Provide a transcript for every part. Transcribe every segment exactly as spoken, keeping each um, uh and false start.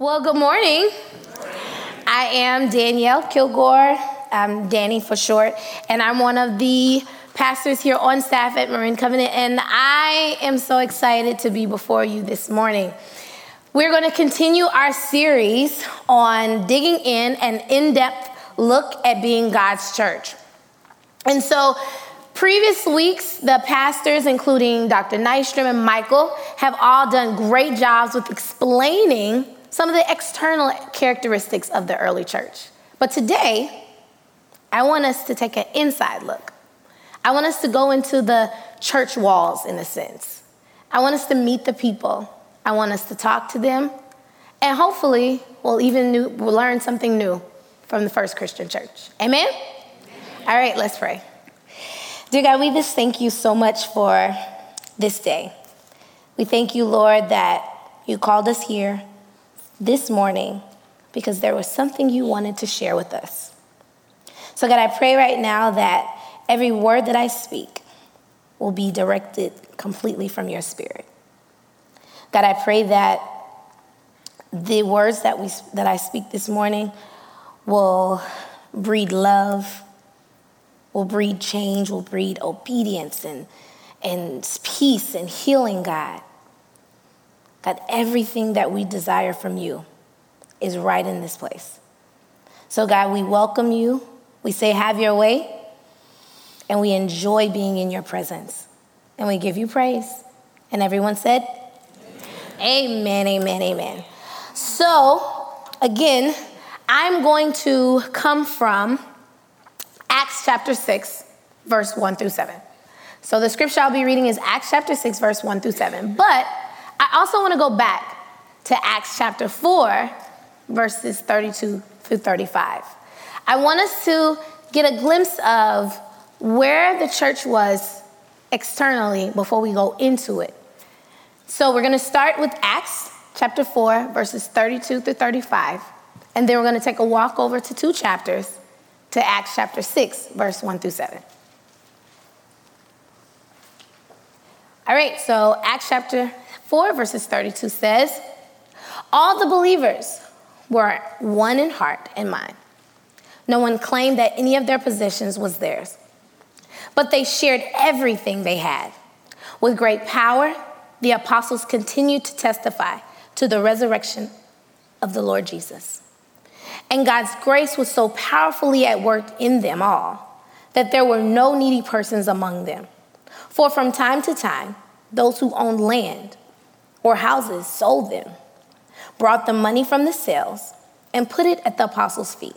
Well, good morning. Good morning. I am Danielle Kilgore, I'm Danny for short, and I'm one of the pastors here on staff at Marin Covenant, and I am so excited to be before you this morning. We're going to continue our series on digging in an in-depth look at being God's church. And so previous weeks, the pastors, including Doctor Nystrom and Michael, have all done great jobs with explaining some of the external characteristics of the early church. But today, I want us to take an inside look. I want us to go into the church walls, in a sense. I want us to meet the people. I want us to talk to them. And hopefully, we'll even new, we'll learn something new from the first Christian church. Amen? Amen? All right, let's pray. Dear God, we just thank you so much for this day. We thank you, Lord, that you called us here this morning because there was something you wanted to share with us. So God, I pray right now that every word that I speak will be directed completely from your spirit. God, I pray that the words that we that I speak this morning will breed love, will breed change, will breed obedience and, and peace and healing, God. God, everything that we desire from you is right in this place. So, God, we welcome you. We say, have your way. And we enjoy being in your presence. And we give you praise. And everyone said, amen, amen, amen. amen. So, again, I'm going to come from Acts chapter six, verse one through seven. So the scripture I'll be reading is Acts chapter six, verse one through seven. But I also want to go back to Acts chapter four, verses thirty-two through thirty-five. I want us to get a glimpse of where the church was externally before we go into it. So we're going to start with Acts chapter four, verses thirty-two through thirty-five. And then we're going to take a walk over to two chapters to Acts chapter six, verse one through seven. All right, so Acts chapter four, verses thirty-two says, all the believers were one in heart and mind. No one claimed that any of their possessions was theirs, but they shared everything they had. With great power, the apostles continued to testify to the resurrection of the Lord Jesus. And God's grace was so powerfully at work in them all that there were no needy persons among them. For from time to time, those who owned land or houses sold them, brought the money from the sales, and put it at the apostles' feet.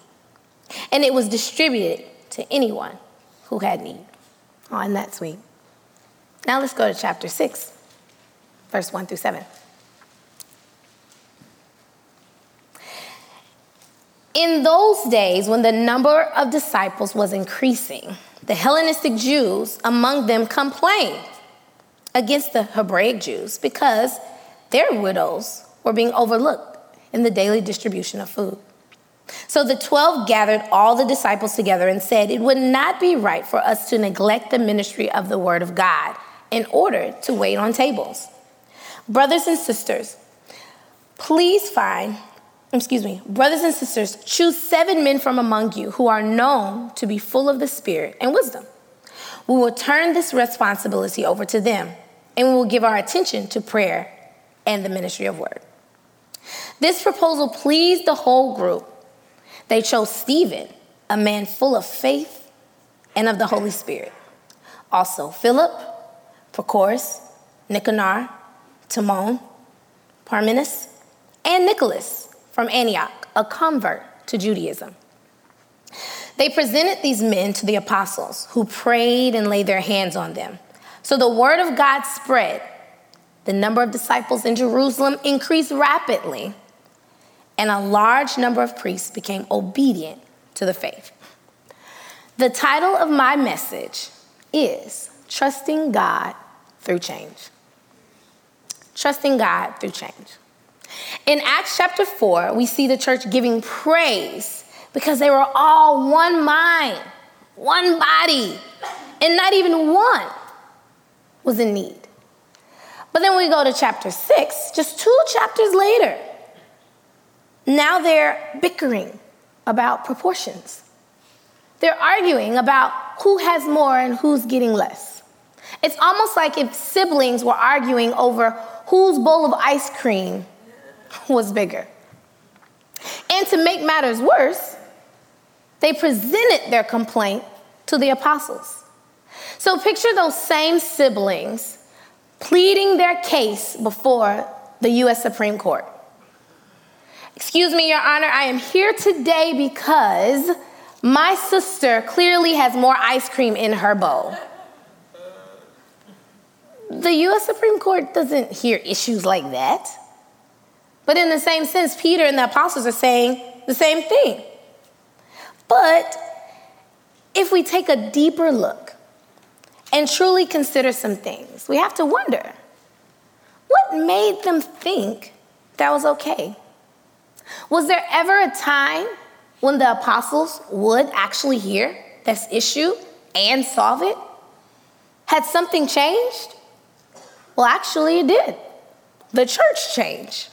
And it was distributed to anyone who had need. Oh, and that's sweet. Now let's go to chapter six, verse one through seven. In those days, when the number of disciples was increasing, the Hellenistic Jews among them complained against the Hebraic Jews because their widows were being overlooked in the daily distribution of food. So the twelve gathered all the disciples together and said, it would not be right for us to neglect the ministry of the word of God in order to wait on tables. Brothers and sisters, please find, excuse me, brothers and sisters, choose seven men from among you who are known to be full of the Spirit and wisdom. We will turn this responsibility over to them, and we will give our attention to prayer and the ministry of word. This proposal pleased the whole group. They chose Stephen, a man full of faith and of the Holy Spirit. Also Philip, Prochorus, Nicanor, Timon, Parmenas, and Nicholas from Antioch, a convert to Judaism. They presented these men to the apostles, who prayed and laid their hands on them. So the word of God spread. The number of disciples in Jerusalem increased rapidly, and a large number of priests became obedient to the faith. The title of my message is Trusting God Through Change. Trusting God Through Change. In Acts chapter four, we see the church giving praise because they were all one mind, one body, and not even one was in need. But then we go to chapter six, just two chapters later, Now they're bickering about proportions. They're arguing about who has more and who's getting less. It's almost like if siblings were arguing over whose bowl of ice cream was bigger. And to make matters worse, they presented their complaint to the apostles. So picture those same siblings pleading their case before the U S Supreme Court. Excuse me, Your Honor, I am here today because my sister clearly has more ice cream in her bowl. The U S Supreme Court doesn't hear issues like that. But in the same sense, Peter and the apostles are saying the same thing. But if we take a deeper look and truly consider some things, we have to wonder, what made them think that was okay? Was there ever a time when the apostles would actually hear this issue and solve it? Had something changed? Well, actually it did. The church changed.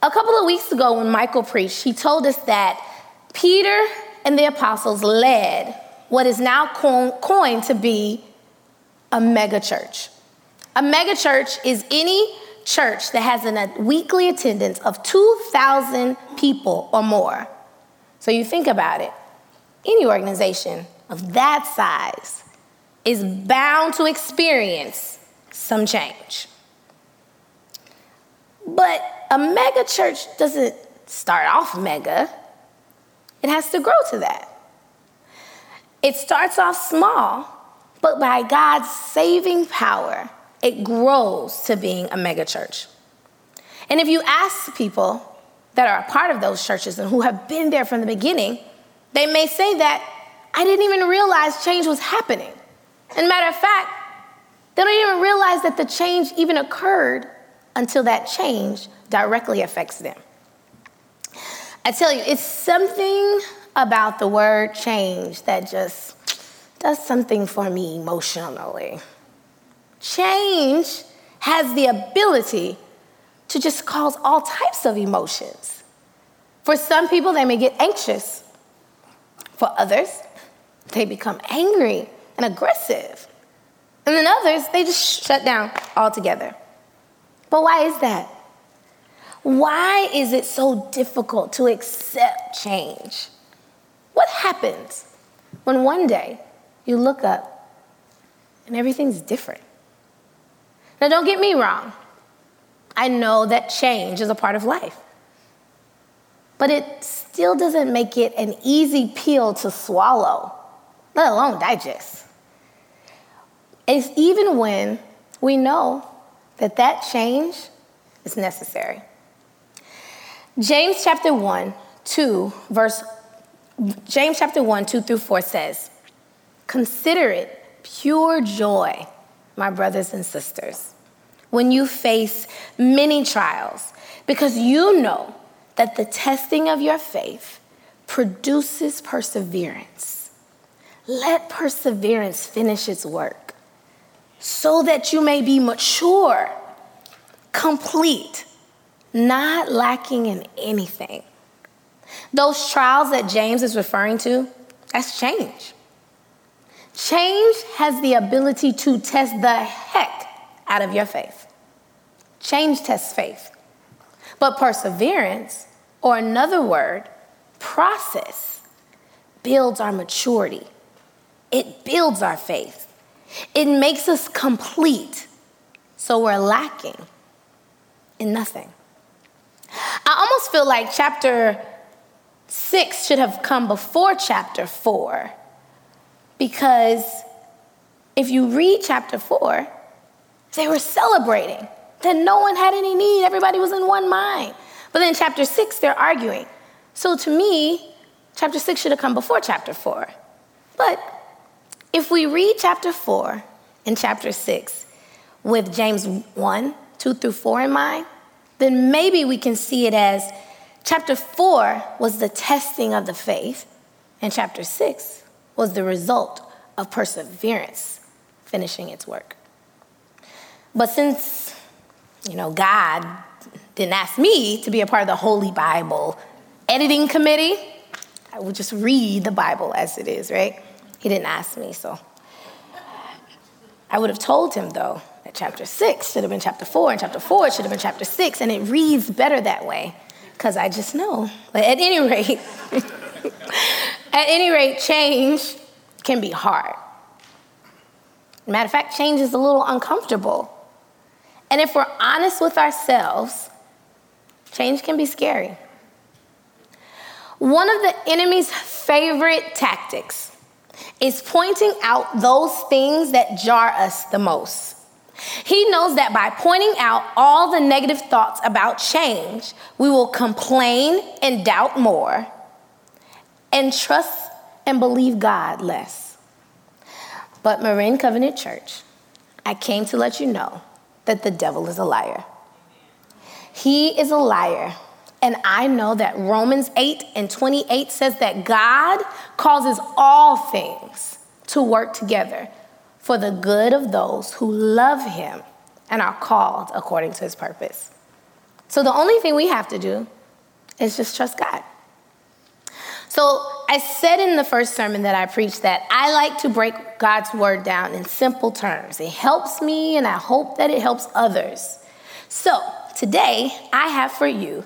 A couple of weeks ago when Michael preached, he told us that Peter and the apostles led what is now coined to be a mega church. A mega church is any church that has a weekly attendance of two thousand people or more. So you think about it. Any organization of that size is bound to experience some change. But a mega church doesn't start off mega. It has to grow to that. It starts off small, but by God's saving power, it grows to being a mega church. And if you ask people that are a part of those churches and who have been there from the beginning, they may say that I didn't even realize change was happening. And matter of fact, they don't even realize that the change even occurred until that change directly affects them. I tell you, it's something about the word change that just does something for me emotionally. Change has the ability to just cause all types of emotions. For some people, they may get anxious. For others, they become angry and aggressive. And then others, they just shut down altogether. But why is that? Why is it so difficult to accept change? What happens when one day you look up and everything's different? Now, don't get me wrong. I know that change is a part of life. But it still doesn't make it an easy pill to swallow, let alone digest. It's even when we know that that change is necessary. James chapter one, two, verse, James chapter one, two through four says, "Consider it pure joy, my brothers and sisters, when you face many trials, because you know that the testing of your faith produces perseverance. Let perseverance finish its work, so that you may be mature, complete, not lacking in anything." Those trials that James is referring to, that's change. Change has the ability to test the heck out of your faith. Change tests faith. But perseverance, or another word, process, builds our maturity. It builds our faith. It makes us complete, so we're lacking in nothing. I almost feel like chapter six should have come before chapter four, because if you read chapter four, they were celebrating that no one had any need. Everybody was in one mind. But then chapter six, they're arguing. So to me, chapter six should have come before chapter four. But if we read chapter four and chapter six with James one, two through four in mind, then maybe we can see it as chapter four was the testing of the faith, and chapter six was the result of perseverance finishing its work. But since, you know, God then asked me to be a part of the Holy Bible editing committee. I would just read the Bible as it is, right? He didn't ask me, so. I would have told him, though, that chapter six should have been chapter four, and chapter four should have been chapter six, and it reads better that way, because I just know. But at any rate, at any rate, change can be hard. Matter of fact, change is a little uncomfortable. And if we're honest with ourselves, change can be scary. One of the enemy's favorite tactics is pointing out those things that jar us the most. He knows that by pointing out all the negative thoughts about change, we will complain and doubt more and trust and believe God less. But Marin Covenant Church, I came to let you know that the devil is a liar. He is a liar. And I know that Romans eight and twenty-eight says that God causes all things to work together for the good of those who love him and are called according to his purpose. So the only thing we have to do is just trust God. So I said in the first sermon that I preached that I like to break God's word down in simple terms. It helps me, and I hope that it helps others. So today I have for you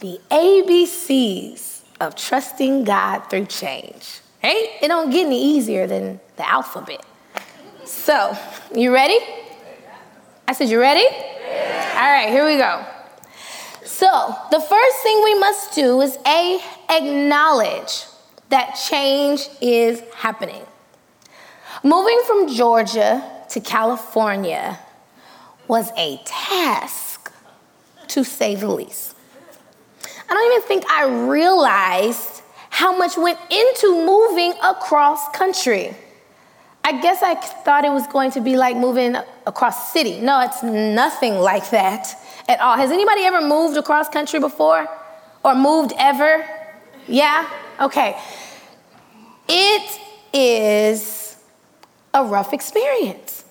the A B Cs of trusting God through change. Right? It don't get any easier than the alphabet. So, you ready? I said, you ready? Yeah. All right, here we go. So, the first thing we must do is A, acknowledge that change is happening. Moving from Georgia to California was a task, to say the least. I don't even think I realized how much went into moving across country. I guess I thought it was going to be like moving across city. No, it's nothing like that at all. Has anybody ever moved across country before? Or moved ever? Yeah? Okay. It is a rough experience.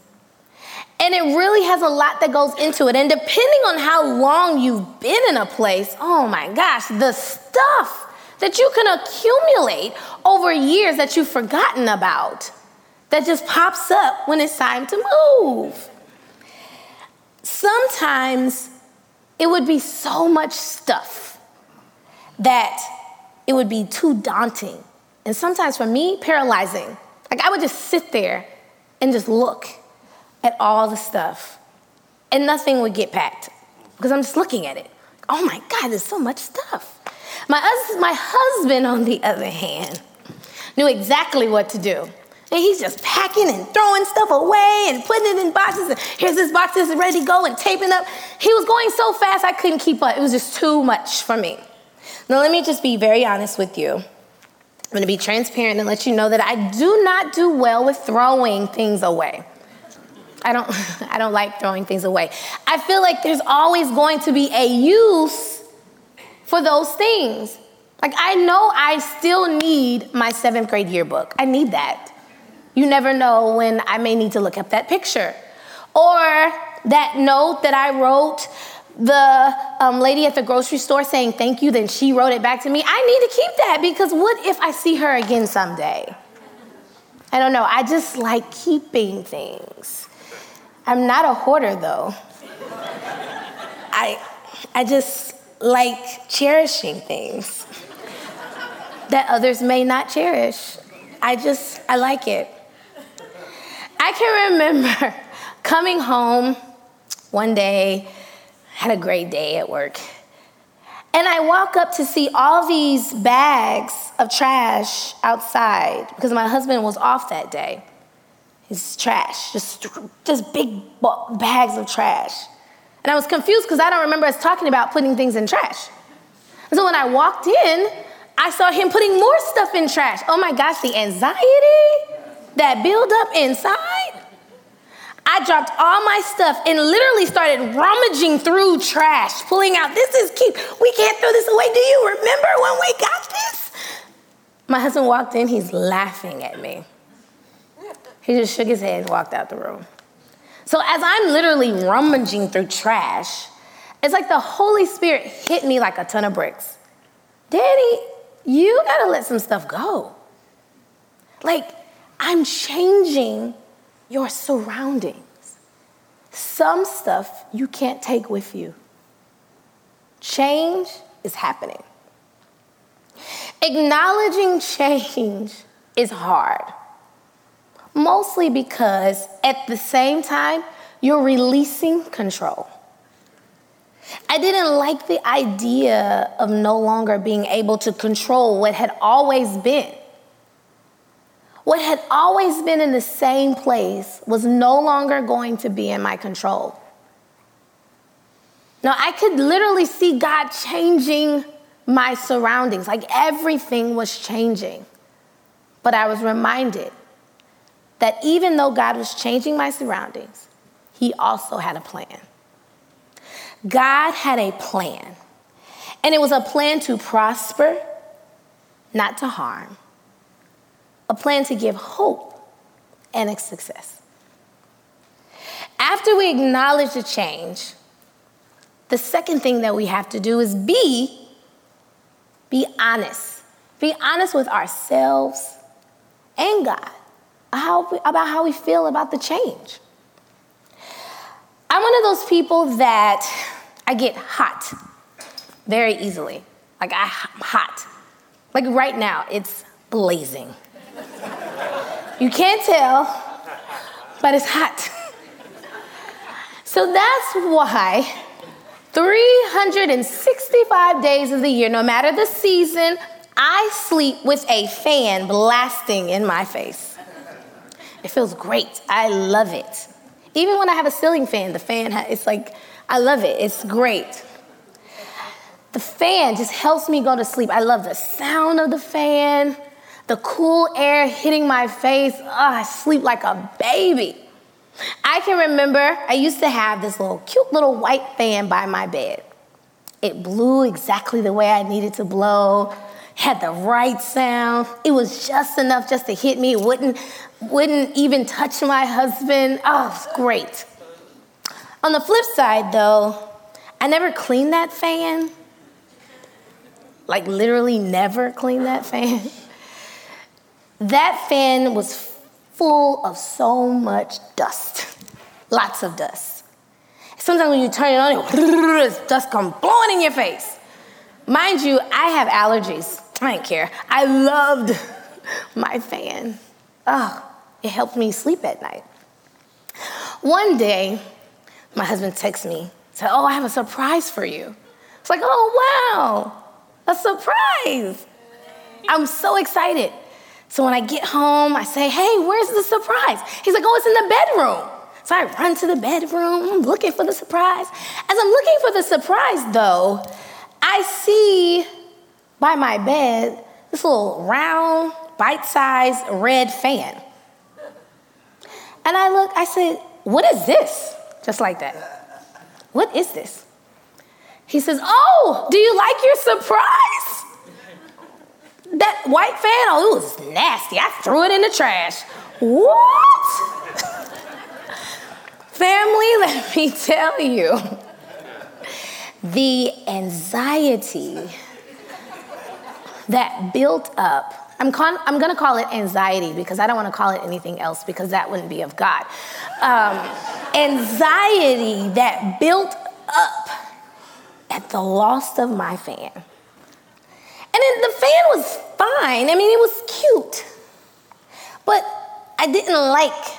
And it really has a lot that goes into it. And depending on how long you've been in a place, oh my gosh, the stuff that you can accumulate over years that you've forgotten about that just pops up when it's time to move. Sometimes it would be so much stuff that it would be too daunting. And sometimes for me, paralyzing. Like I would just sit there and just look at all the stuff, and nothing would get packed because I'm just looking at it. Oh my God, there's so much stuff. My, my husband, on the other hand, knew exactly what to do. And he's just packing and throwing stuff away and putting it in boxes. And here's this box that's ready to go and taping up. He was going so fast I couldn't keep up. It was just too much for me. Now let me just be very honest with you. I'm gonna be transparent and let you know that I do not do well with throwing things away. I don't I don't like throwing things away. I feel like there's always going to be a use for those things. Like I know I still need my seventh grade yearbook. I need that. You never know when I may need to look up that picture. Or that note that I wrote the um, lady at the grocery store saying thank you, then she wrote it back to me. I need to keep that because what if I see her again someday? I don't know, I just like keeping things. I'm not a hoarder, though. I I just like cherishing things that others may not cherish. I just, I like it. I can remember coming home one day, had a great day at work, and I walk up to see all these bags of trash outside because my husband was off that day. It's trash, just, just big bags of trash. And I was confused because I don't remember us talking about putting things in trash. And so when I walked in, I saw him putting more stuff in trash. Oh my gosh, the anxiety that built up inside. I dropped all my stuff and literally started rummaging through trash, pulling out, this is cute, we can't throw this away. Do you remember when we got this? My husband walked in, he's laughing at me. He just shook his head and walked out the room. So as I'm literally rummaging through trash, It's like the Holy Spirit hit me like a ton of bricks. Danny, you gotta let some stuff go. Like, I'm changing your surroundings. Some stuff you can't take with you. Change is happening. Acknowledging change is hard, mostly because at the same time, you're releasing control. I didn't like the idea of no longer being able to control what had always been. What had always been in the same place was no longer going to be in my control. Now, I could literally see God changing my surroundings, like everything was changing. But I was reminded that even though God was changing my surroundings, he also had a plan. God had a plan, and it was a plan to prosper, not to harm, a plan to give hope and success. After we acknowledge the change, the second thing that we have to do is be Be honest. Be honest with ourselves and God how we, about how we feel about the change. I'm one of those people that I get hot very easily. Like, I'm hot. Like, right now, it's blazing. You can't tell, but it's hot. So that's why three hundred sixty-five days of the year, no matter the season, I sleep with a fan blasting in my face. It feels great. I love it. Even when I have a ceiling fan, the fan, it's like, I love it. It's great. The fan just helps me go to sleep. I love the sound of the fan, the cool air hitting my face. Oh, I sleep like a baby. I can remember I used to have this little cute little white fan by my bed. It blew exactly the way I needed to blow, had the right sound. It was just enough just to hit me. It wouldn't, wouldn't even touch my husband. Oh, it's great. On the flip side, though, I never cleaned that fan. Like, literally never cleaned that fan. That fan was full of so much dust, lots of dust. Sometimes when you turn it on, it's dust come blowing in your face. Mind you, I have allergies. I didn't care. I loved my fan. Oh, it helped me sleep at night. One day, my husband texts me, said, "Oh, I have a surprise for you." It's like, "Oh, wow, a surprise!" I'm so excited. So when I get home, I say, "Hey, where's the surprise?" He's like, "Oh, it's in the bedroom." So I run to the bedroom. I'm looking for the surprise. As I'm looking for the surprise, though, I see by my bed this little round, bite-sized red fan. And I look, I said, "What is this?" Just like that. "What is this?" He says, "Oh, do you like your surprise? That white fan, oh, it was nasty. I threw it in the trash." What? Family, let me tell you, the anxiety that built up, I'm, con- I'm going to call it anxiety because I don't want to call it anything else because that wouldn't be of God. Um, anxiety that built up at the loss of my fan. And then the fan was fine. I mean, it was cute. But I didn't like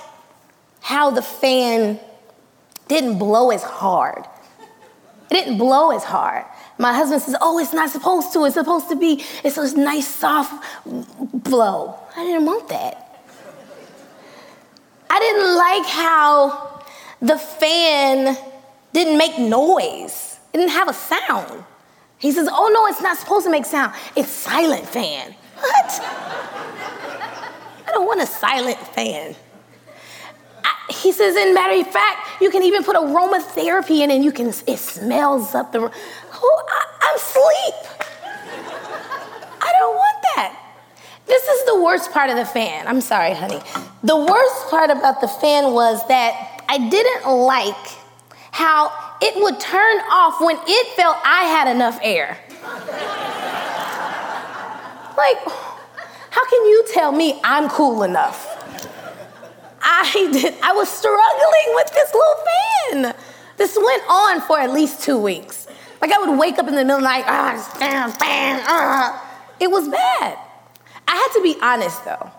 how the fan didn't blow as hard. It didn't blow as hard. My husband says, "Oh, it's not supposed to. It's supposed to be, it's a nice, soft blow." I didn't want that. I didn't like how the fan didn't make noise. It didn't have a sound. He says, "Oh, no, it's not supposed to make sound. It's silent fan." What? I don't want a silent fan. I, he says, "In matter of fact, you can even put aromatherapy in and you can, it smells up the room." Oh, I, I'm asleep. I don't want that. This is the worst part of the fan. I'm sorry, honey. The worst part about the fan was that I didn't like how it would turn off when it felt I had enough air. Like, how can you tell me I'm cool enough? I did. I was struggling with this little fan. This went on for at least two weeks. Like, I would wake up in the middle of the night, ah, fan, fan, ah. It was bad. I had to be honest, though.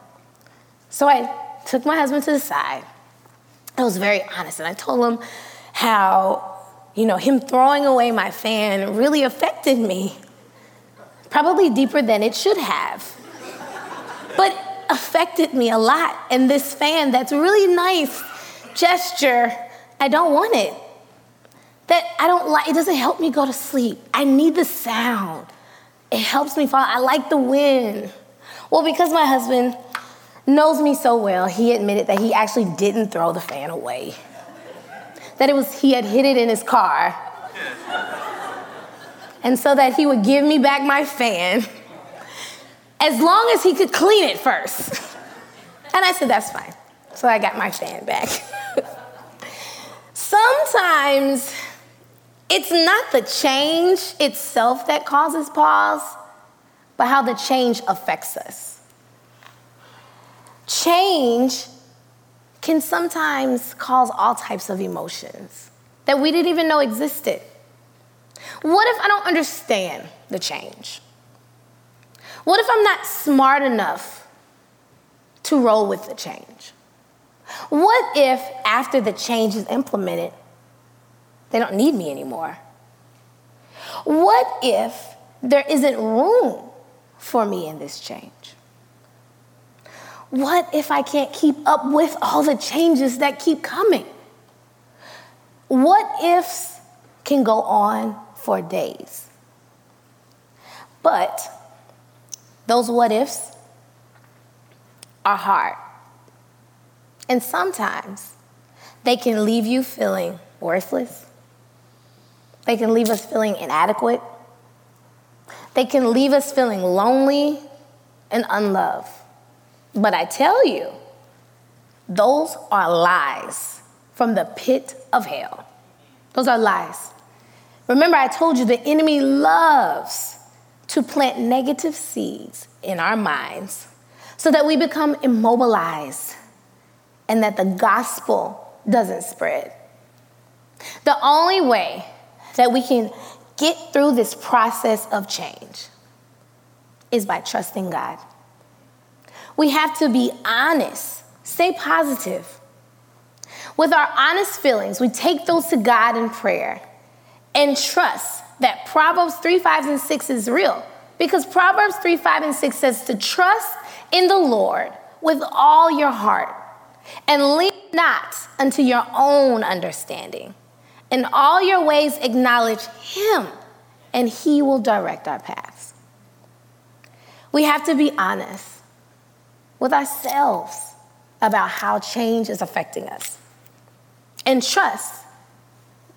So I took my husband to the side. I was very honest, and I told him how, you know, him throwing away my fan really affected me, probably deeper than it should have, but affected me a lot. And this fan that's really nice gesture, I don't want it. That I don't like, it doesn't help me go to sleep. I need the sound. It helps me fall. I like the wind. Well, because my husband knows me so well, he admitted that he actually didn't throw the fan away. That it was, he had hid it in his car. And so that he would give me back my fan as long as he could clean it first. And I said, that's fine. So I got my fan back. Sometimes it's not the change itself that causes pause, but how the change affects us. Change can sometimes cause all types of emotions that we didn't even know existed. What if I don't understand the change? What if I'm not smart enough to roll with the change? What if after the change is implemented, they don't need me anymore? What if there isn't room for me in this change? What if I can't keep up with all the changes that keep coming? What ifs can go on for days. But those what ifs are hard. And sometimes they can leave you feeling worthless. They can leave us feeling inadequate. They can leave us feeling lonely and unloved. But I tell you, those are lies from the pit of hell. Those are lies. Remember, I told you the enemy loves to plant negative seeds in our minds so that we become immobilized and that the gospel doesn't spread. The only way that we can get through this process of change is by trusting God. We have to be honest, stay positive. With our honest feelings, we take those to God in prayer and trust that Proverbs three, five, and six is real, because Proverbs three, five, and six says to trust in the Lord with all your heart and lean not unto your own understanding. In all your ways acknowledge him, and he will direct our paths. We have to be honest with ourselves about how change is affecting us, and trust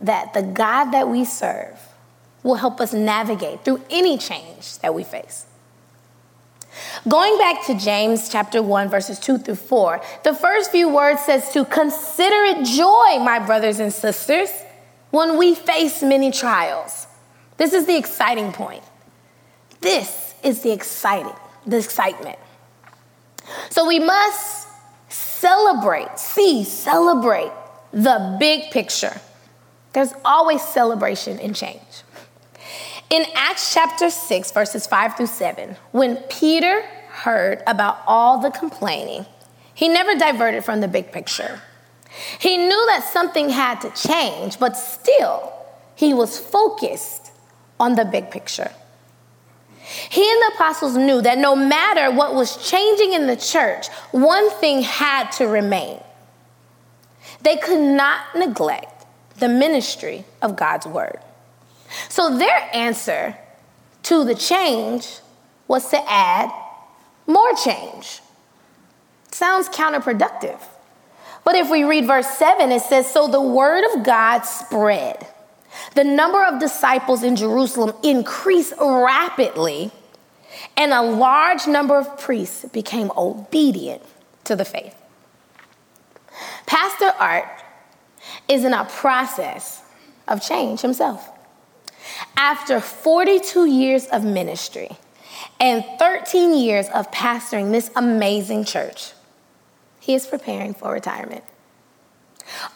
that the God that we serve will help us navigate through any change that we face. Going back to James chapter one, verses two through four, the first few words says to consider it joy, my brothers and sisters, when we face many trials. This is the exciting point. This is the exciting, the excitement. So we must celebrate, see, celebrate the big picture. There's always celebration in change. In Acts chapter six, verses five through seven, when Peter heard about all the complaining, he never diverted from the big picture. He knew that something had to change, but still he was focused on the big picture. He and the apostles knew that no matter what was changing in the church, one thing had to remain. They could not neglect the ministry of God's word. So their answer to the change was to add more change. Sounds counterproductive. But if we read verse seven, it says, so the word of God spread. The number of disciples in Jerusalem increased rapidly, and a large number of priests became obedient to the faith. Pastor Art is in a process of change himself. After forty-two years of ministry and thirteen years of pastoring this amazing church, he is preparing for retirement.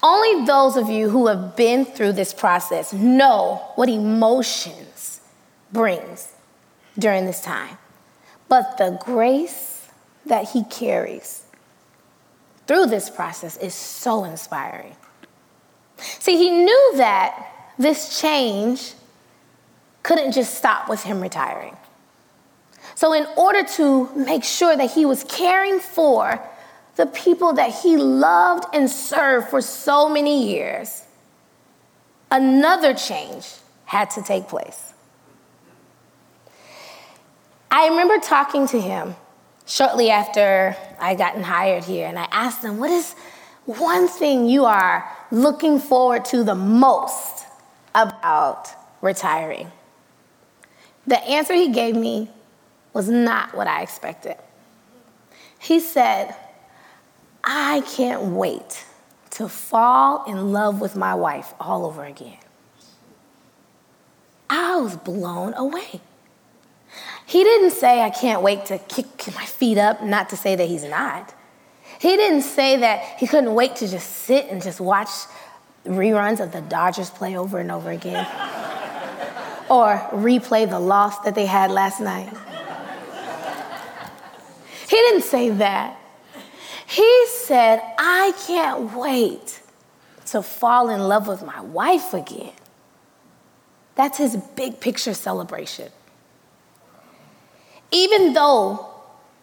Only those of you who have been through this process know what emotions brings during this time. But the grace that he carries through this process is so inspiring. See, he knew that this change couldn't just stop with him retiring. So in order to make sure that he was caring for the people that he loved and served for so many years, another change had to take place. I remember talking to him shortly after I gotten hired here, and I asked him, what is one thing you are looking forward to the most about retiring? The answer he gave me was not what I expected. He said, I can't wait to fall in love with my wife all over again. I was blown away. He didn't say, I can't wait to kick my feet up, not to say that he's not. He didn't say that he couldn't wait to just sit and just watch reruns of the Dodgers play over and over again or replay the loss that they had last night. He didn't say that. He said, I can't wait to fall in love with my wife again. That's his big picture celebration. Even though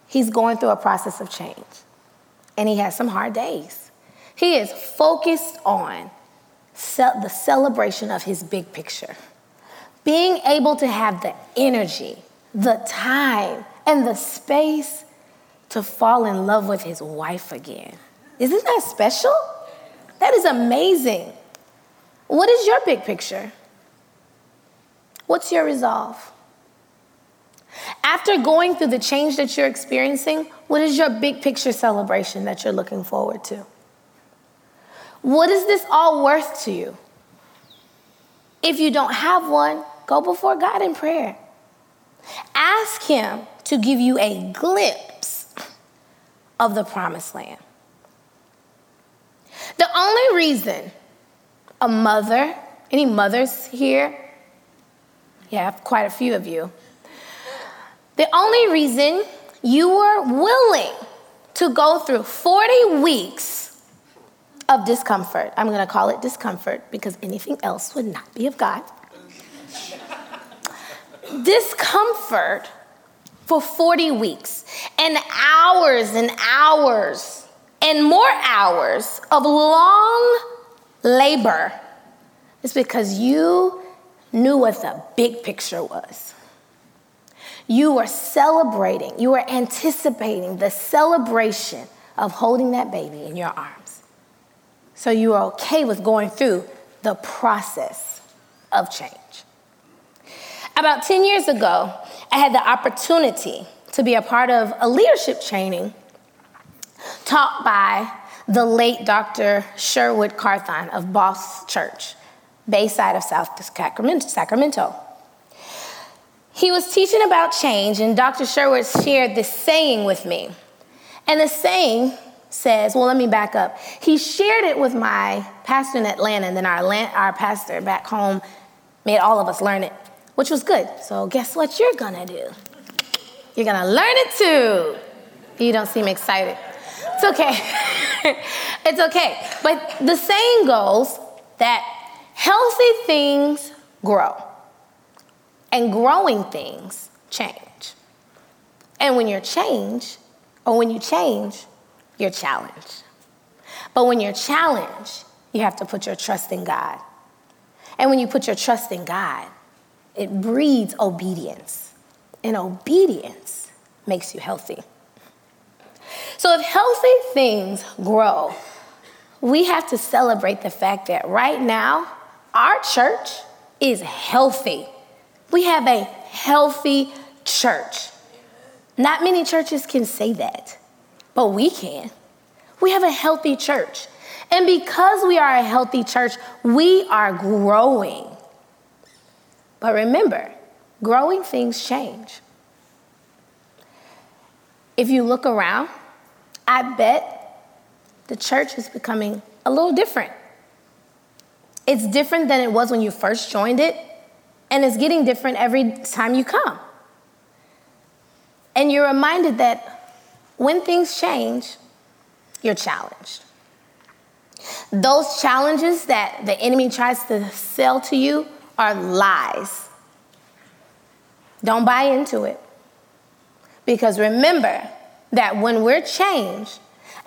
he's going through a process of change and he has some hard days, he is focused on ce- the celebration of his big picture, being able to have the energy, the time, and the space to fall in love with his wife again. Isn't that special? That is amazing. What is your big picture? What's your resolve? After going through the change that you're experiencing, what is your big picture celebration that you're looking forward to? What is this all worth to you? If you don't have one, go before God in prayer. Ask him to give you a glimpse of the promised land. The only reason a mother, any mothers here? Yeah, quite a few of you. The only reason you were willing to go through forty weeks of discomfort, I'm going to call it discomfort because anything else would not be of God. Discomfort for forty weeks and hours and hours and more hours of long labor is because you knew what the big picture was. You were celebrating, you were anticipating the celebration of holding that baby in your arms. So you were okay with going through the process of change. About ten years ago, I had the opportunity to be a part of a leadership training taught by the late Doctor Sherwood Carthon of Boss Church, Bayside of South Sacramento. He was teaching about change, and Doctor Sherwood shared this saying with me. And the saying says, well, let me back up. He shared it with my pastor in Atlanta, and then our, our pastor back home made all of us learn it, which was good. So guess what you're gonna do? You're gonna learn it too. You don't seem excited. It's okay. It's okay. But the saying goes that healthy things grow. And growing things change. And when you're change, or when you change, you're challenged. But when you're challenged, you have to put your trust in God. And when you put your trust in God, it breeds obedience. And obedience makes you healthy. So if healthy things grow, we have to celebrate the fact that right now, our church is healthy. We have a healthy church. Not many churches can say that, but we can. We have a healthy church. And because we are a healthy church, we are growing. But remember, growing things change. If you look around, I bet the church is becoming a little different. It's different than it was when you first joined it, and it's getting different every time you come. And you're reminded that when things change, you're challenged. Those challenges that the enemy tries to sell to you are lies. Don't buy into it. Because remember that when we're changed,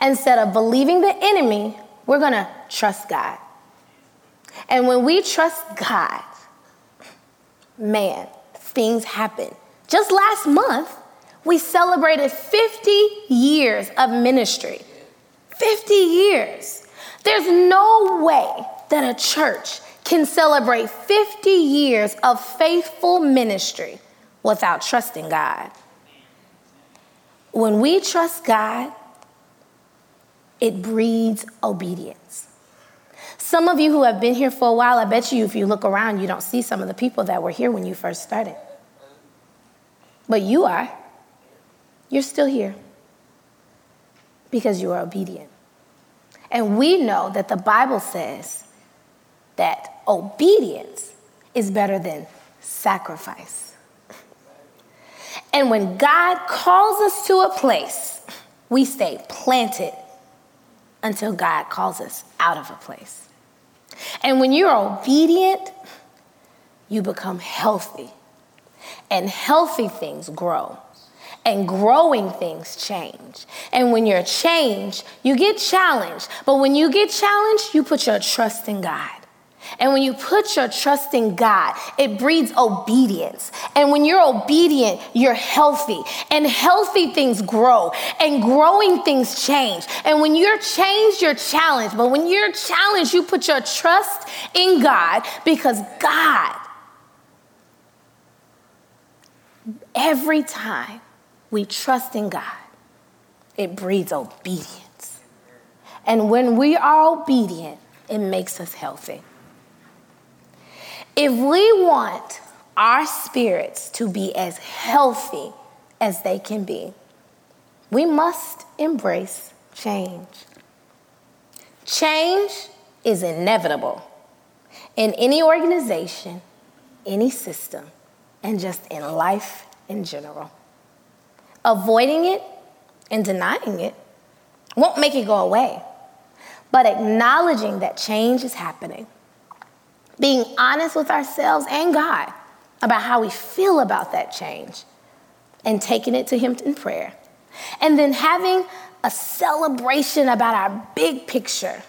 instead of believing the enemy, we're going to trust God. And when we trust God, man, things happen. Just last month, we celebrated fifty years of ministry. fifty years. There's no way that a church can celebrate fifty years of faithful ministry without trusting God. When we trust God, it breeds obedience. Some of you who have been here for a while, I bet you if you look around, you don't see some of the people that were here when you first started. But you are. You're still here because you are obedient. And we know that the Bible says that obedience is better than sacrifice. And when God calls us to a place, we stay planted until God calls us out of a place. And when you're obedient, you become healthy. And healthy things grow. And growing things change. And when you're changed, you get challenged. But when you get challenged, you put your trust in God. And when you put your trust in God, it breeds obedience. And when you're obedient, you're healthy. And healthy things grow. And growing things change. And when you're changed, you're challenged. But when you're challenged, you put your trust in God, because God, every time we trust in God, it breeds obedience. And when we are obedient, it makes us healthy. If we want our spirits to be as healthy as they can be, we must embrace change. Change is inevitable in any organization, any system, and just in life in general. Avoiding it and denying it won't make it go away, but acknowledging that change is happening, being honest with ourselves and God about how we feel about that change, and taking it to Him in prayer, and then having a celebration about our big picture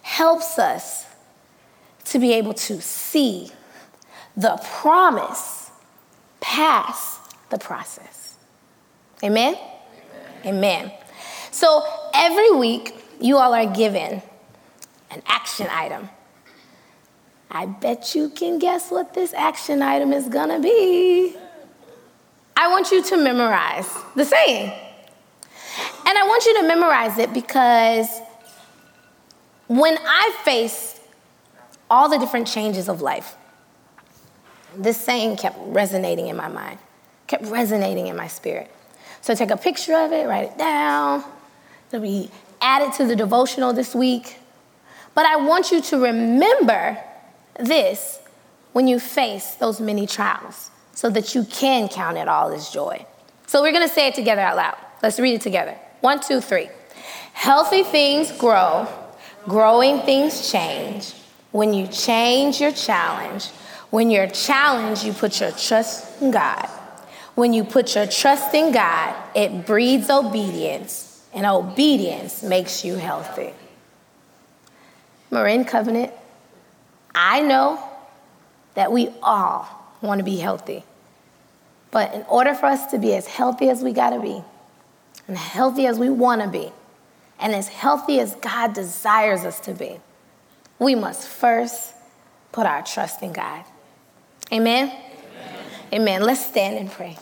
helps us to be able to see the promise past the process. Amen? Amen? Amen. So every week, you all are given an action item. I bet you can guess what this action item is going to be. I want you to memorize the saying. And I want you to memorize it because when I faced all the different changes of life, this saying kept resonating in my mind, kept resonating in my spirit. So take a picture of it, write it down. It'll be added to the devotional this week. But I want you to remember this when you face those many trials so that you can count it all as joy. So we're going to say it together out loud. Let's read it together. One, two, three. Healthy things grow. Growing things change. When you change, you're challenged. When you're challenged, you put your trust in God. When you put your trust in God, it breeds obedience, and obedience makes you healthy. Marin Covenant, I know that we all want to be healthy, but in order for us to be as healthy as we got to be, and healthy as we want to be, and as healthy as God desires us to be, we must first put our trust in God. Amen? Amen. Amen. Let's stand and pray.